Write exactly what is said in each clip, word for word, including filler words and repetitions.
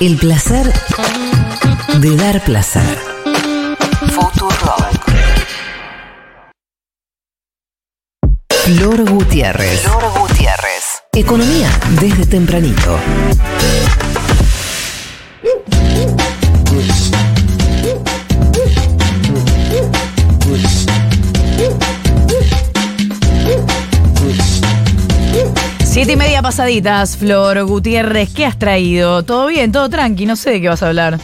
El placer de dar placer. Futurock. Flor Gutiérrez. Flor Gutiérrez. Economía desde tempranito. Siete y media pasaditas, Flor Gutiérrez, ¿qué has traído? ¿Todo bien? ¿Todo tranqui? No sé de qué vas a hablar.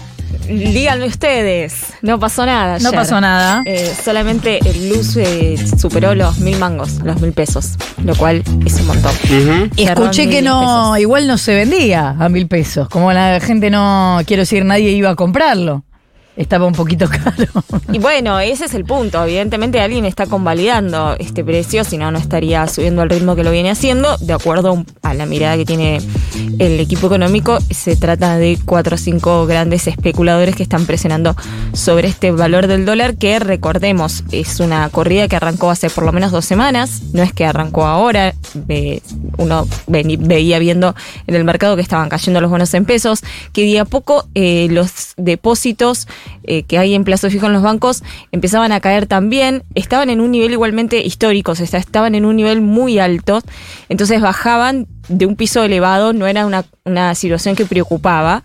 Díganme ustedes, no pasó nada ayer. No pasó nada. Eh, solamente el Luz eh, superó los mil mangos, los mil pesos, lo cual es un montón. Uh-huh. Escuché que no, igual no se vendía a mil pesos, como la gente no, quiero decir, nadie iba a comprarlo. Estaba un poquito caro. Y bueno, ese es el punto. Evidentemente alguien está convalidando este precio, si no, no estaría subiendo al ritmo que lo viene haciendo. De acuerdo a la mirada que tiene el equipo económico, se trata de cuatro o cinco grandes especuladores que están presionando sobre este valor del dólar, que recordemos, es una corrida que arrancó hace por lo menos dos semanas. No es que arrancó ahora. Uno veía viendo en el mercado que estaban cayendo los bonos en pesos, que de a poco eh, los depósitos Eh, que hay en plazo fijo en los bancos empezaban a caer también. Estaban en un nivel igualmente histórico, o sea, estaban en un nivel muy alto, entonces bajaban de un piso elevado. No era una, una situación que preocupaba,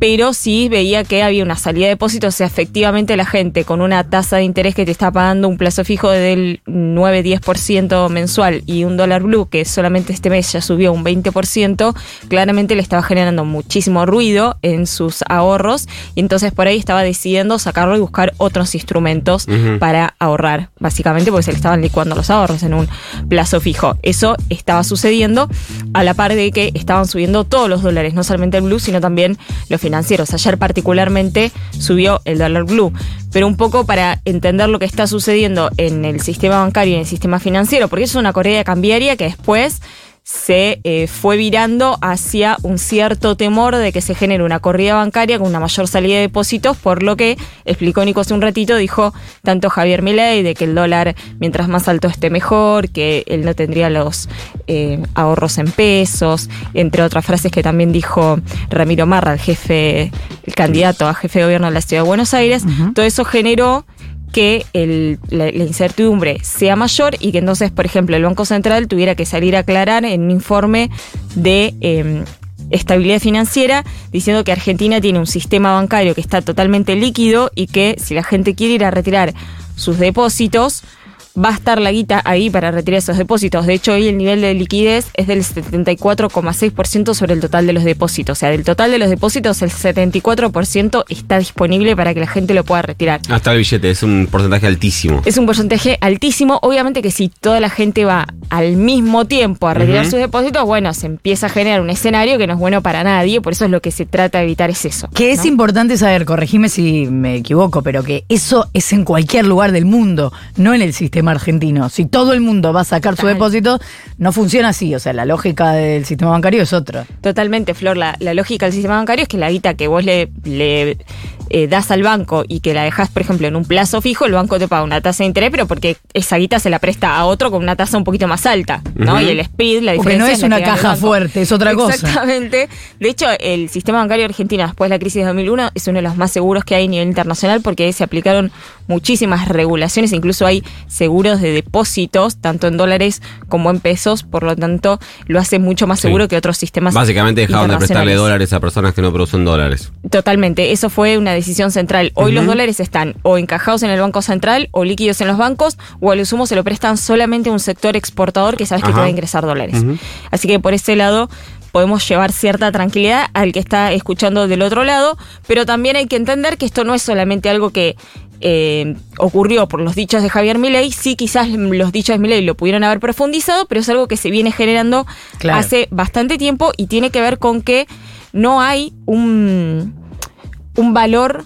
pero sí veía que había una salida de depósitos. O sea, efectivamente la gente con una tasa de interés que te está pagando un plazo fijo del nueve a diez por ciento mensual y un dólar blue que solamente este mes ya subió un veinte por ciento, claramente le estaba generando muchísimo ruido en sus ahorros, y entonces por ahí estaba decidiendo sacarlo y buscar otros instrumentos uh-huh. para ahorrar, básicamente porque se le estaban licuando los ahorros en un plazo fijo. Eso estaba sucediendo a la par de que estaban subiendo todos los dólares, no solamente el blue, sino también los financieros. Ayer particularmente subió el dólar blue, pero un poco para entender lo que está sucediendo en el sistema bancario y en el sistema financiero, porque es una corrida cambiaria que después se eh, fue virando hacia un cierto temor de que se genere una corrida bancaria con una mayor salida de depósitos, por lo que explicó Nico hace un ratito, dijo tanto Javier Milei de que el dólar mientras más alto esté mejor, que él no tendría los eh, ahorros en pesos, entre otras frases que también dijo Ramiro Marra, el jefe, el candidato a jefe de gobierno de la Ciudad de Buenos Aires. Uh-huh. Todo eso generó que el, la, la incertidumbre sea mayor y que entonces, por ejemplo, el Banco Central tuviera que salir a aclarar en un informe de eh, estabilidad financiera, diciendo que Argentina tiene un sistema bancario que está totalmente líquido y que si la gente quiere ir a retirar sus depósitos, va a estar la guita ahí para retirar esos depósitos. De hecho, hoy el nivel de liquidez es del setenta y cuatro coma seis por ciento sobre el total de los depósitos. O sea, del total de los depósitos, el setenta y cuatro por ciento está disponible para que la gente lo pueda retirar. Hasta el billete, es un porcentaje altísimo. Es un porcentaje altísimo. Obviamente que si toda la gente va al mismo tiempo a retirar uh-huh. sus depósitos, bueno, se empieza a generar un escenario que no es bueno para nadie. Por eso es lo que se trata de evitar, es eso. Que ¿no? Es importante saber, corregime si me equivoco, pero que eso es en cualquier lugar del mundo, no en el sistema argentino. Si todo el mundo va a sacar Total. su depósito, no funciona así. O sea, la lógica del sistema bancario es otra. Totalmente, Flor. La, la lógica del sistema bancario es que la guita que vos le, le eh, das al banco y que la dejás, por ejemplo, en un plazo fijo, el banco te paga una tasa de interés, pero porque esa guita se la presta a otro con una tasa un poquito más alta, ¿no? Uh-huh. Y el speed, la diferencia... Porque no es, es una caja fuerte, es otra cosa. Exactamente. De hecho, el sistema bancario argentino después de la crisis de dos mil uno es uno de los más seguros que hay a nivel internacional, porque se aplicaron muchísimas regulaciones, incluso hay seguros de depósitos, tanto en dólares como en pesos, por lo tanto lo hace mucho más seguro sí. que otros sistemas. Básicamente dejaron de prestarle dólares a personas que no producen dólares. Totalmente, eso fue una decisión central. Hoy uh-huh. los dólares están o encajados en el Banco Central o líquidos en los bancos, o a lo sumo se lo prestan solamente a un sector exportador que sabes Ajá. que te va a ingresar dólares. Uh-huh. Así que por ese lado podemos llevar cierta tranquilidad al que está escuchando del otro lado, pero también hay que entender que esto no es solamente algo que Eh, ocurrió por los dichos de Javier Milei. Sí, quizás los dichos de Milei lo pudieron haber profundizado, pero es algo que se viene generando claro. hace bastante tiempo, y tiene que ver con que no hay un, un valor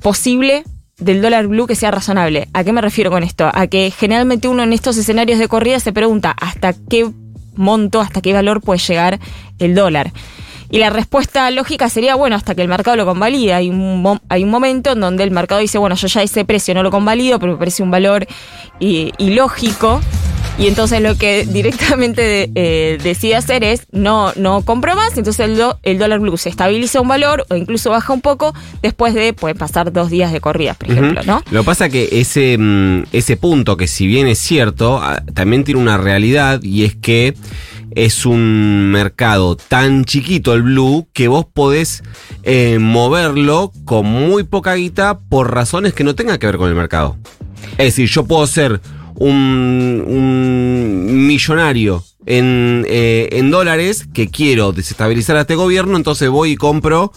posible del dólar blue que sea razonable. ¿A qué me refiero con esto? A que generalmente uno en estos escenarios de corrida se pregunta hasta qué monto, hasta qué valor puede llegar el dólar. Y la respuesta lógica sería, bueno, hasta que el mercado lo convalida. Hay un, hay un momento en donde el mercado dice, bueno, yo ya ese precio no lo convalido, pero me parece un valor eh, ilógico. Y entonces lo que directamente de, eh, decide hacer es no, no compra más, entonces el, do, el dólar blue se estabiliza un valor o incluso baja un poco después de puede pasar dos días de corridas, por ejemplo. Uh-huh. ¿No? Lo que pasa es que ese, ese punto, que si bien es cierto, también tiene una realidad, y es que es un mercado tan chiquito el blue que vos podés eh, moverlo con muy poca guita por razones que no tengan que ver con el mercado. Es decir, yo puedo ser un, un millonario en, eh, en dólares que quiero desestabilizar a este gobierno, entonces voy y compro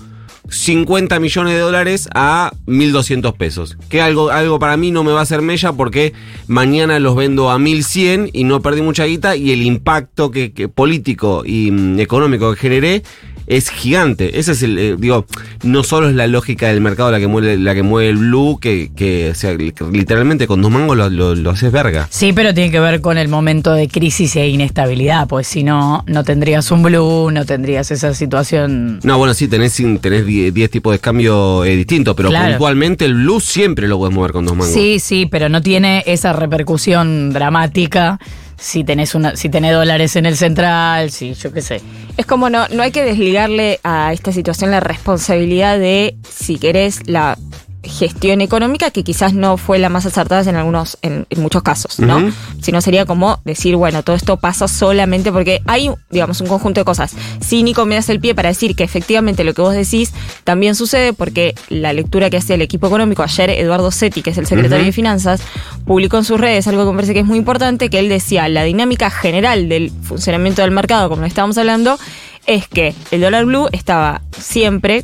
cincuenta millones de dólares a mil doscientos pesos. Que algo, algo para mí no me va a hacer mella porque mañana los vendo a mil cien y no perdí mucha guita, y el impacto que, que político y económico que generé es gigante. Ese es el, eh, digo, no solo es la lógica del mercado la que mueve, la que mueve el blue, que, que, o sea, que literalmente con dos mangos lo, lo, lo haces verga. Sí, pero tiene que ver con el momento de crisis e inestabilidad, pues si no, no tendrías un blue, no tendrías esa situación. No, bueno, sí, tenés tenés diez tipos de cambio eh, distintos, pero claro, puntualmente el blue siempre lo puedes mover con dos mangos. Sí, sí, pero no tiene esa repercusión dramática. Si tenés una, si tenés dólares en el central, si yo qué sé. Es como no, no hay que desligarle a esta situación la responsabilidad de, si querés, la gestión económica, que quizás no fue la más acertada en algunos, en, en muchos casos, ¿no? Uh-huh. Sino sería como decir, bueno, todo esto pasa solamente porque hay, digamos, un conjunto de cosas. Si Nico me das el pie para decir que efectivamente lo que vos decís también sucede, porque la lectura que hace el equipo económico, ayer Eduardo Setti, que es el secretario uh-huh. de Finanzas, publicó en sus redes algo que me parece que es muy importante, que él decía, la dinámica general del funcionamiento del mercado, como lo estábamos hablando, es que el dólar blue estaba siempre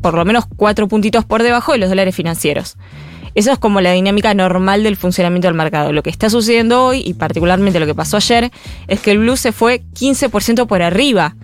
por lo menos cuatro puntitos por debajo de los dólares financieros. Eso es como la dinámica normal del funcionamiento del mercado. Lo que está sucediendo hoy, y particularmente lo que pasó ayer, es que el blue se fue quince por ciento por arriba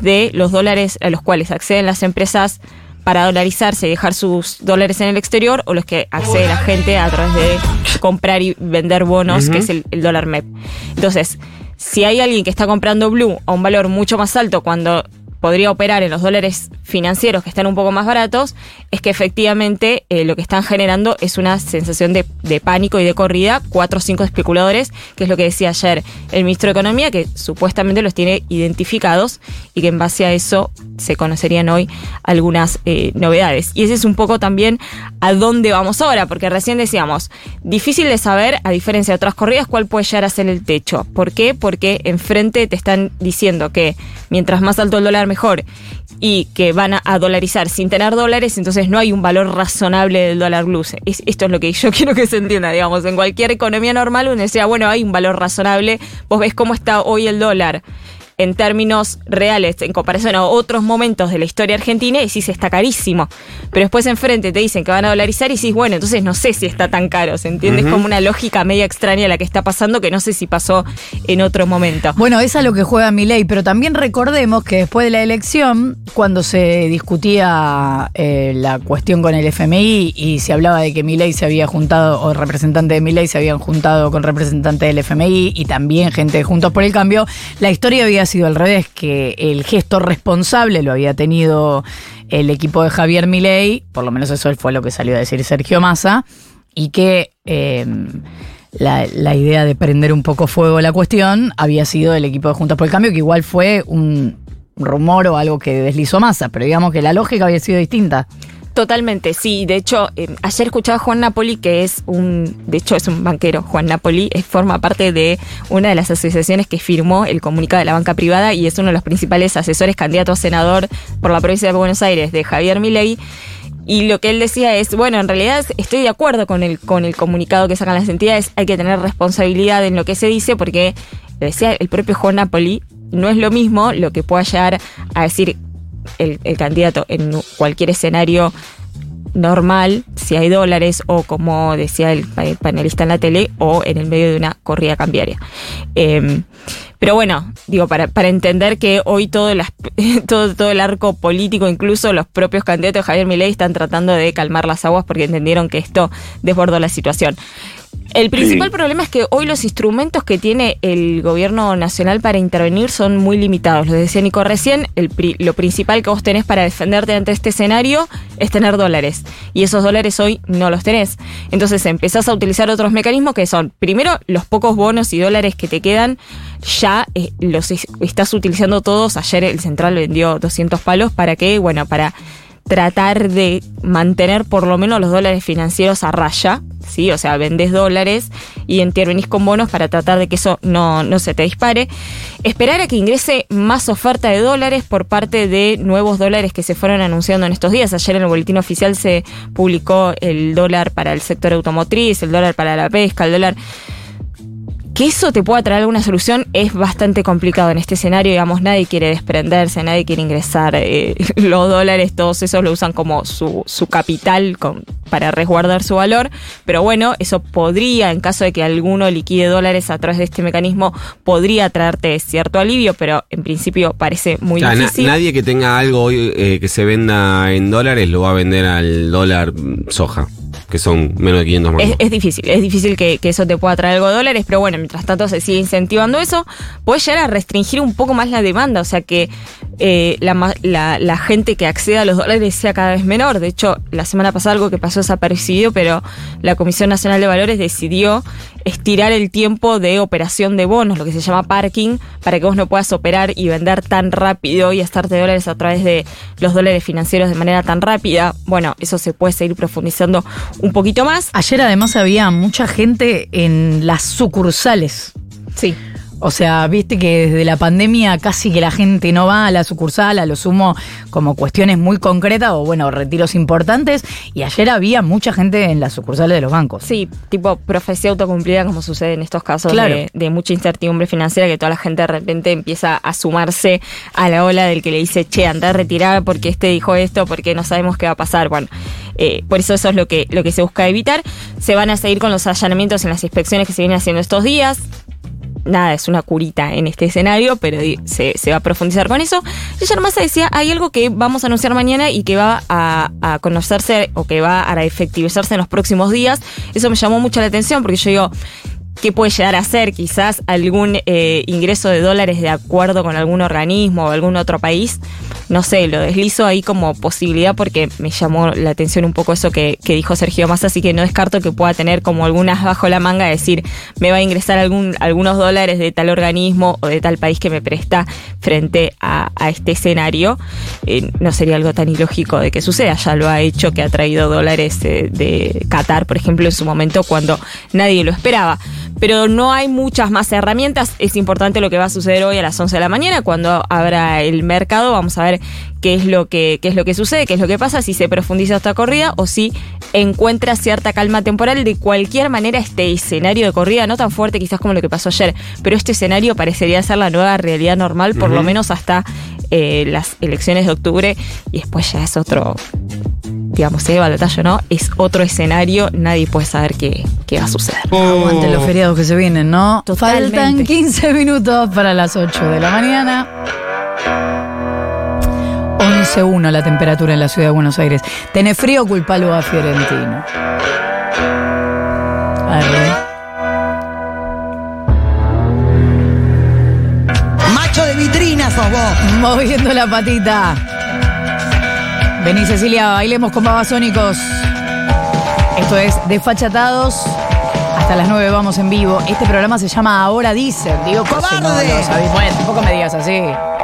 de los dólares a los cuales acceden las empresas para dolarizarse y dejar sus dólares en el exterior, o los que accede la gente a través de comprar y vender bonos, uh-huh. que es el, el dólar M E P. Entonces, si hay alguien que está comprando blue a un valor mucho más alto cuando podría operar en los dólares financieros que están un poco más baratos, es que efectivamente eh, lo que están generando es una sensación de, de pánico y de corrida, cuatro o cinco especuladores, que es lo que decía ayer el ministro de Economía, que supuestamente los tiene identificados y que en base a eso se conocerían hoy algunas eh, novedades. Y ese es un poco también a dónde vamos ahora, porque recién decíamos, difícil de saber, a diferencia de otras corridas, cuál puede llegar a ser el techo. ¿Por qué? Porque enfrente te están diciendo que mientras más alto el dólar, mejor, y que van a, a dolarizar sin tener dólares, entonces no hay un valor razonable del dólar blue. Es, esto es lo que yo quiero que se entienda, digamos. En cualquier economía normal uno decía, bueno, hay un valor razonable. Vos ves cómo está hoy el dólar en términos reales, en comparación a otros momentos de la historia argentina, y decís, está carísimo. Pero después enfrente te dicen que van a dolarizar y decís, bueno, entonces no sé si está tan caro, ¿se entiende? Uh-huh. Es como una lógica media extraña la que está pasando, que no sé si pasó en otro momento. Bueno, esa es lo que juega Milei, pero también recordemos que después de la elección, cuando se discutía eh, la cuestión con el F M I y se hablaba de que Milei se había juntado, o representantes de Milei se habían juntado con representantes del F M I y también gente de Juntos por el Cambio, la historia había ha sido al revés, que el gesto responsable lo había tenido el equipo de Javier Milei, por lo menos eso fue lo que salió a decir Sergio Massa, y que eh, la, la idea de prender un poco fuego la cuestión había sido del equipo de Juntos por el Cambio, que igual fue un rumor o algo que deslizó Massa, pero digamos que la lógica había sido distinta. Totalmente, sí. De hecho, eh, ayer escuchaba a Juan Napoli, que es un, de hecho es un banquero. Juan Napoli es, forma parte de una de las asociaciones que firmó el comunicado de la banca privada y es uno de los principales asesores, candidato a senador por la provincia de Buenos Aires, de Javier Milei. Y lo que él decía es, bueno, en realidad estoy de acuerdo con el, con el comunicado que sacan las entidades, hay que tener responsabilidad en lo que se dice, porque, lo decía el propio Juan Napoli, no es lo mismo lo que pueda llegar a decir El, el candidato en cualquier escenario normal, si hay dólares, o como decía el panelista en la tele, o en el medio de una corrida cambiaria. Eh, pero bueno, digo, para, para entender que hoy todo, las, todo, todo el arco político, incluso los propios candidatos de Javier Milei, están tratando de calmar las aguas porque entendieron que esto desbordó la situación. El principal sí. problema es que hoy los instrumentos que tiene el gobierno nacional para intervenir son muy limitados. Lo decía Nico recién, el pri- lo principal que vos tenés para defenderte ante este escenario es tener dólares. Y esos dólares hoy no los tenés. Entonces empezás a utilizar otros mecanismos que son, primero, los pocos bonos y dólares que te quedan, ya eh, los es- estás utilizando todos. Ayer el Central vendió doscientos palos para que, bueno, para... tratar de mantener por lo menos los dólares financieros a raya, ¿sí? O sea, vendés dólares y intervenís con bonos para tratar de que eso no, no se te dispare. Esperar a que ingrese más oferta de dólares por parte de nuevos dólares que se fueron anunciando en estos días. Ayer en el boletín oficial se publicó el dólar para el sector automotriz, el dólar para la pesca, el dólar... Que eso te pueda traer alguna solución es bastante complicado en este escenario, digamos, nadie quiere desprenderse, nadie quiere ingresar eh, los dólares, todos esos lo usan como su, su capital con, para resguardar su valor, pero bueno, eso podría, en caso de que alguno liquide dólares a través de este mecanismo, podría traerte cierto alivio, pero en principio parece muy o sea, difícil. Na- nadie que tenga algo hoy eh, que se venda en dólares lo va a vender al dólar soja, que son menos de quinientos mangos. Es, es difícil, es difícil que, que eso te pueda traer algo de dólares, pero bueno, mientras tanto se sigue incentivando eso, podés llegar a restringir un poco más la demanda, o sea que eh, la, la, la gente que acceda a los dólares sea cada vez menor. De hecho, la semana pasada algo que pasó desaparecido, pero la Comisión Nacional de Valores decidió estirar el tiempo de operación de bonos, lo que se llama parking, para que vos no puedas operar y vender tan rápido y gastarte dólares a través de los dólares financieros de manera tan rápida. Bueno, eso se puede seguir profundizando un poquito más. Ayer además había mucha gente en las sucursales. Sí. O sea, viste que desde la pandemia casi que la gente no va a la sucursal, a lo sumo como cuestiones muy concretas o, bueno, retiros importantes. Y ayer había mucha gente en las sucursales de los bancos. Sí, tipo profecía autocumplida, como sucede en estos casos, claro, de, de mucha incertidumbre financiera, que toda la gente de repente empieza a sumarse a la ola del que le dice, che, andá a retirar porque este dijo esto, porque no sabemos qué va a pasar. Bueno, eh, por eso eso es lo que, lo que se busca evitar. Se van a seguir con los allanamientos en las inspecciones que se vienen haciendo estos días. Nada, es una curita en este escenario, pero se, se va a profundizar con eso. Sergio Massa decía, hay algo que vamos a anunciar mañana y que va a, a conocerse o que va a efectivizarse en los próximos días. Eso me llamó mucho la atención porque yo digo, ¿qué puede llegar a ser? Quizás algún eh, ingreso de dólares de acuerdo con algún organismo o algún otro país. No sé, lo deslizo ahí como posibilidad porque me llamó la atención un poco eso que, que dijo Sergio Massa, así que no descarto que pueda tener como algunas bajo la manga, decir, me va a ingresar algún, algunos dólares de tal organismo o de tal país que me presta frente a, a este escenario. Eh, no sería algo tan ilógico de que suceda, ya lo ha hecho, que ha traído dólares eh, de Qatar, por ejemplo, en su momento cuando nadie lo esperaba. Pero no hay muchas más herramientas. Es importante lo que va a suceder hoy a las once de la mañana, cuando abra el mercado. Vamos a ver qué es lo que, qué es lo que sucede, qué es lo que pasa, si se profundiza esta corrida o si encuentra cierta calma temporal. De cualquier manera, este escenario de corrida, no tan fuerte quizás como lo que pasó ayer, pero este escenario parecería ser la nueva realidad normal, por uh-huh. lo menos hasta eh, las elecciones de octubre, y después ya es otro... digamos, eh, balotaje, ¿no? Es otro escenario, nadie puede saber qué, qué va a suceder. Oh. Aguanten los feriados que se vienen, ¿no? Totalmente. Faltan quince minutos para las ocho de la mañana. once uno la temperatura en la ciudad de Buenos Aires. ¿Tenés frío? Culpalo a Fiorentino. A ver. Macho de vitrina sos vos. Moviendo la patita. Vení, Cecilia, bailemos con Babasónicos. Esto es Desfachatados. Hasta las nueve vamos en vivo. Este programa se llama Ahora Dicen. Digo, cobarde. Si no, no, un poco me digas así.